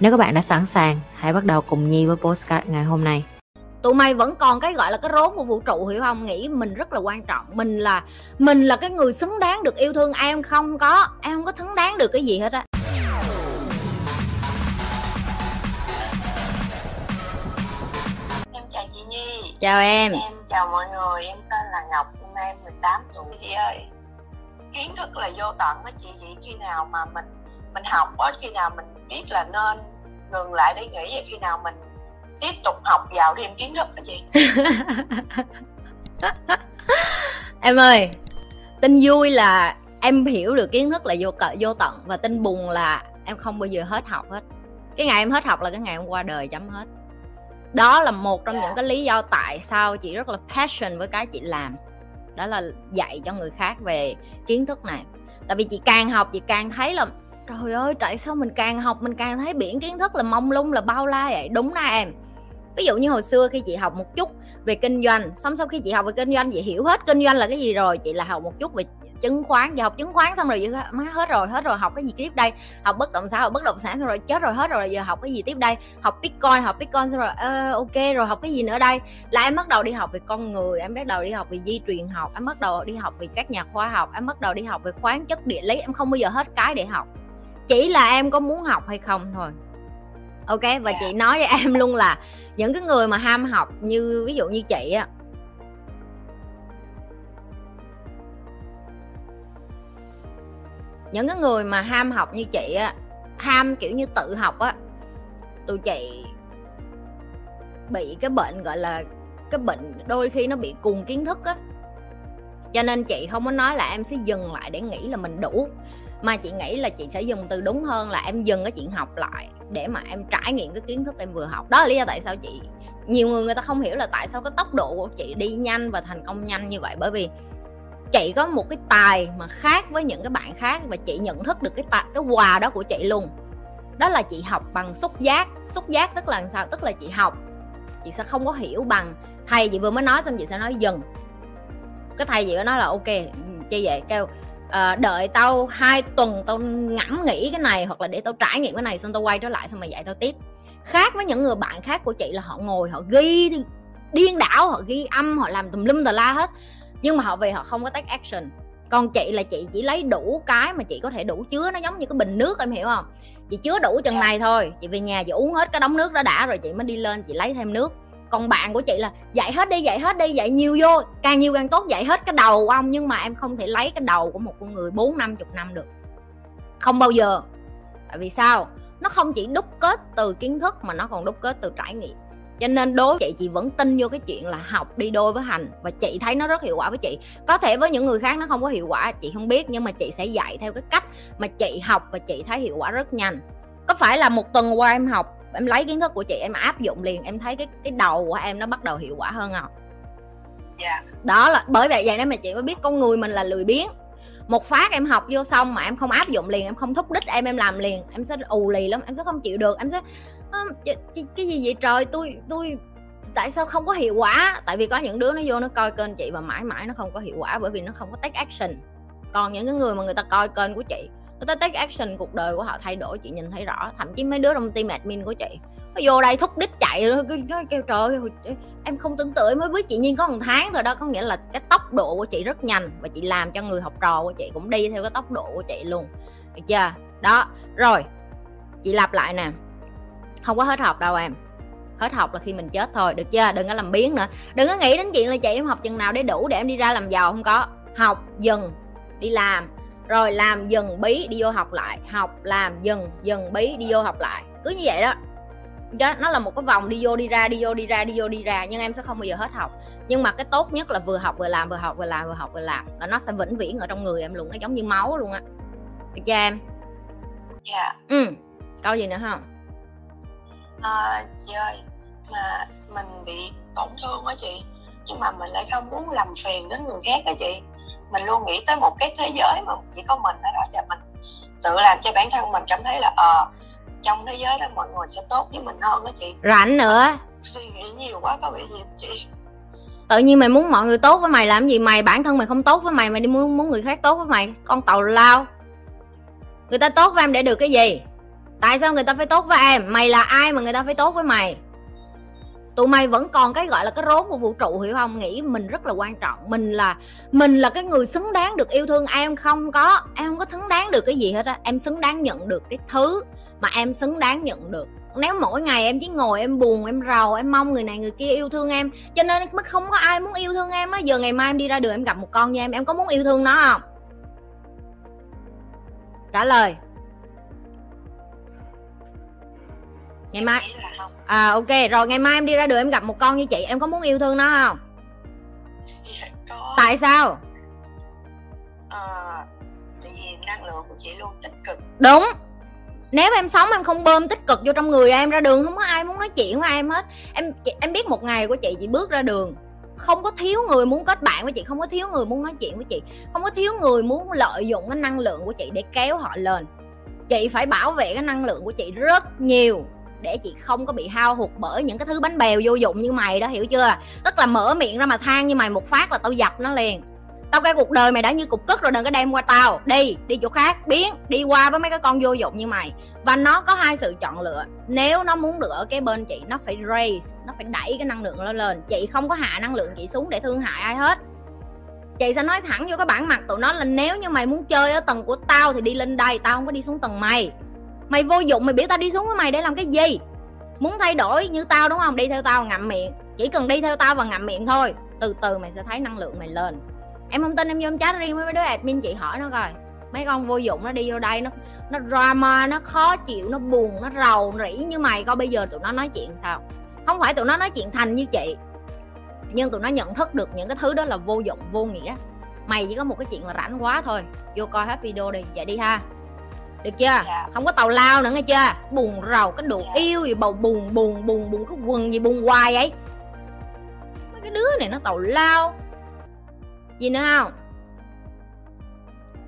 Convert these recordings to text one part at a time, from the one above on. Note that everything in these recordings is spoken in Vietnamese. Nếu các bạn đã sẵn sàng, hãy bắt đầu cùng Nhi với podcast ngày hôm nay. Tụi mày vẫn còn cái gọi là cái rốn của vũ trụ, hiểu không? Nghĩ mình rất là quan trọng, mình là cái người xứng đáng được yêu thương. Em không có xứng đáng được cái gì hết á. Em chào chị Nhi. Chào em. Em chào mọi người, em tên là Ngọc, hôm nay em 18 tuổi. Chị ơi, kiến thức là vô tận đó chị, vậy khi nào mà mình học đó, khi nào mình biết là nên ngừng lại để nghĩ, về khi nào mình tiếp tục học vào thêm kiến thức hả chị? Em ơi, tin vui là em hiểu được kiến thức là vô tận, và tin buồn là em không bao giờ hết học hết. Cái ngày em hết học là cái ngày em qua đời, chấm hết. Đó là một trong những cái lý do tại sao chị rất là passion với cái chị làm, đó là dạy cho người khác về kiến thức này. Tại vì chị càng học chị càng thấy là trời ơi, tại sao mình càng học mình càng thấy biển kiến thức là mông lung, là bao la vậy. Đúng đó em. Ví dụ như hồi xưa khi chị học một chút về kinh doanh, sau khi chị học về kinh doanh chị hiểu hết kinh doanh là cái gì rồi. Chị là học một chút về chứng khoán, chị học chứng khoán xong rồi chị má hết rồi, học cái gì tiếp đây? Học bất động sản xong rồi chết rồi, hết rồi, giờ học cái gì tiếp đây? Học bitcoin xong rồi ok rồi, học cái gì nữa đây? Là em bắt đầu đi học về con người, em bắt đầu đi học về di truyền học, em bắt đầu đi học về các nhà khoa học, em bắt đầu đi học về khoáng chất, địa lý. Em không bao giờ hết cái để học, chỉ là em có muốn học hay không thôi. Ok, và chị nói với em luôn là những cái người mà ham học như ví dụ như chị á, những cái người mà ham học như chị á, ham kiểu như tự học á, tụi chị bị cái bệnh gọi là cái bệnh đôi khi nó bị cùng kiến thức á. Cho nên chị không có nói là em sẽ dừng lại để nghĩ là mình đủ, mà chị nghĩ là chị sẽ dùng từ đúng hơn là em dừng cái chuyện học lại để mà em trải nghiệm cái kiến thức em vừa học. Đó là lý do tại sao chị, nhiều người ta không hiểu là tại sao cái tốc độ của chị đi nhanh và thành công nhanh như vậy. Bởi vì chị có một cái tài mà khác với những cái bạn khác, và chị nhận thức được cái quà đó của chị luôn. Đó là chị học bằng xúc giác. Tức là sao? Tức là chị học chị sẽ không có hiểu bằng thầy chị vừa mới nói xong chị sẽ nói dừng. Cái thầy chị nói là ok chị vậy, kêu đợi tao 2 tuần tao ngẫm nghĩ cái này, hoặc là để tao trải nghiệm cái này xong tao quay trở lại xong mày dạy tao tiếp. Khác với những người bạn khác của chị là họ ngồi họ ghi điên đảo, họ ghi âm, họ làm tùm lum tà la hết, nhưng mà họ không có take action. Còn chị là chị chỉ lấy đủ cái mà chị có thể đủ chứa, nó giống như cái bình nước, em hiểu không? Chị chứa đủ chừng này thôi, chị về nhà chị uống hết cái đống nước đó đã rồi chị mới đi lên chị lấy thêm nước. Còn bạn của chị là dạy hết đi, dạy nhiều vô, càng nhiều càng tốt, dạy hết cái đầu của ông. Nhưng mà em không thể lấy cái đầu của một con người 40-50 năm được, không bao giờ. Tại vì sao? Nó không chỉ đúc kết từ kiến thức mà nó còn đúc kết từ trải nghiệm. Cho nên đối với chị vẫn tin vô cái chuyện là học đi đôi với hành, và chị thấy nó rất hiệu quả với chị. Có thể với những người khác nó không có hiệu quả, chị không biết, nhưng mà chị sẽ dạy theo cái cách mà chị học và chị thấy hiệu quả rất nhanh. Có phải là 1 tuần qua em học, em lấy kiến thức của chị em áp dụng liền, em thấy cái đầu của em nó bắt đầu hiệu quả hơn không? Dạ. Đó là bởi vậy nên mà chị mới biết con người mình là lười biếng. Một phát em học vô xong mà em không áp dụng liền, em không thúc đích em làm liền, em sẽ ù lì lắm, em sẽ không chịu được, em sẽ cái gì vậy trời, tôi tại sao không có hiệu quả? Tại vì có những đứa nó vô nó coi kênh chị và mãi mãi nó không có hiệu quả, bởi vì nó không có take action. Còn những cái người mà người ta coi kênh của chị, người ta take action, cuộc đời của họ thay đổi, chị nhìn thấy rõ. Thậm chí mấy đứa trong team admin của chị nó vô đây thúc đích chạy, nó kêu trời ơi, em không tưởng tượng, mới biết chị Nhiên có 1 tháng thôi đó. Có nghĩa là cái tốc độ của chị rất nhanh, và chị làm cho người học trò của chị cũng đi theo cái tốc độ của chị luôn, được chưa? Đó, rồi chị lặp lại nè, không có hết học đâu em. Hết học là khi mình chết thôi, được chưa? Đừng có làm biếng nữa, đừng có nghĩ đến chuyện là chị em học chừng nào để đủ để em đi ra làm giàu. Không có. Học dừng đi làm, rồi làm dần bí đi vô học lại, học làm dần bí đi vô học lại, cứ như vậy đó. Nó là một cái vòng đi vô đi ra, nhưng em sẽ không bao giờ hết học. Nhưng mà cái tốt nhất là vừa học vừa làm, vừa học vừa làm, là nó sẽ vĩnh viễn ở trong người em luôn, nó giống như máu luôn á, được chưa em? Dạ. Câu gì nữa không? Chị ơi, mà mình bị tổn thương á chị, nhưng mà mình lại không muốn làm phiền đến người khác á chị. Mình luôn nghĩ tới một cái thế giới mà chỉ có mình ở đó, và mình tự làm cho bản thân mình cảm thấy là trong thế giới đó mọi người sẽ tốt với mình hơn đó chị. Rảnh nữa, suy nghĩ nhiều quá có bị gì không chị? Tự nhiên mày muốn mọi người tốt với mày làm gì? Mày bản thân mày không tốt với mày, mày đi muốn người khác tốt với mày. Con tàu lao. Người ta tốt với em để được cái gì? Tại sao người ta phải tốt với em? Mày là ai mà người ta phải tốt với mày? Tụi mày vẫn còn cái gọi là cái rốn của vũ trụ, hiểu không? Nghĩ mình rất là quan trọng. Mình là cái người xứng đáng được yêu thương. Em không có xứng đáng được cái gì hết á. Em xứng đáng nhận được cái thứ mà em xứng đáng nhận được. Nếu mỗi ngày em chỉ ngồi em buồn, em rầu, em mong người này người kia yêu thương em, cho nên mất không có ai muốn yêu thương em á. Giờ ngày mai em đi ra đường em gặp một con như em có muốn yêu thương nó không? Trả lời. Ngày mai ok rồi, ngày mai em đi ra đường em gặp một con như chị, em có muốn yêu thương nó không? Dạ, có. Tại sao? Tại vì năng lượng của chị luôn tích cực. Đúng. Nếu em sống em không bơm tích cực vô trong người em, ra đường không có ai muốn nói chuyện với em hết. Em biết một ngày của chị bước ra đường không có thiếu người muốn kết bạn với chị, không có thiếu người muốn nói chuyện với chị, không có thiếu người muốn lợi dụng cái năng lượng của chị để kéo họ lên. Chị phải bảo vệ cái năng lượng của chị rất nhiều để chị không có bị hao hụt bởi những cái thứ bánh bèo vô dụng như mày đó, hiểu chưa? Tức là mở miệng ra mà than như mày một phát là tao dập nó liền. Tao cái cuộc đời mày đã như cục cức rồi, đừng có đem qua tao. Đi chỗ khác, biến đi qua với mấy cái con vô dụng như mày. Và nó có hai sự chọn lựa. Nếu nó muốn được ở cái bên chị, nó phải raise, nó phải đẩy cái năng lượng nó lên. Chị không có hạ năng lượng chị xuống để thương hại ai hết. Chị sẽ nói thẳng vô cái bản mặt tụi nó là nếu như mày muốn chơi ở tầng của tao thì đi lên đây, tao không có đi xuống tầng mày. Mày vô dụng, mày biểu tao đi xuống với mày để làm cái gì? Muốn thay đổi như tao đúng không? Đi theo tao ngậm miệng. Chỉ cần đi theo tao và ngậm miệng thôi, từ từ mày sẽ thấy năng lượng mày lên. Em không tin em vô em chat riêng với mấy đứa admin chị hỏi nó coi. Mấy con vô dụng nó đi vô đây, nó drama, nó khó chịu, nó buồn, nó rầu rĩ như mày, coi bây giờ tụi nó nói chuyện sao? Không phải tụi nó nói chuyện thành như chị, nhưng tụi nó nhận thức được những cái thứ đó là vô dụng, vô nghĩa. Mày chỉ có một cái chuyện là rảnh quá thôi. Vô coi hết video đi, vậy đi ha. Được chưa? Không có tào lao nữa nghe chưa? Buồn rầu cái đồ yêu gì bầu buồn cái quần gì buồn hoài vậy. Mấy cái đứa này nó tào lao. Gì nữa không?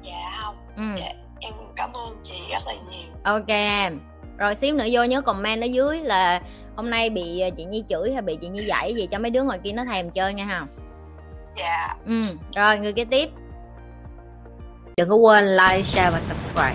Dạ không. Dạ, em cảm ơn chị rất là nhiều. Ok em. Rồi xíu nữa vô nhớ comment ở dưới là hôm nay bị chị Nhi chửi hay bị chị Nhi dạy gì cho mấy đứa ngoài kia nó thèm chơi nghe không? Dạ. Rồi người kế tiếp. Đừng có quên like, share và subscribe.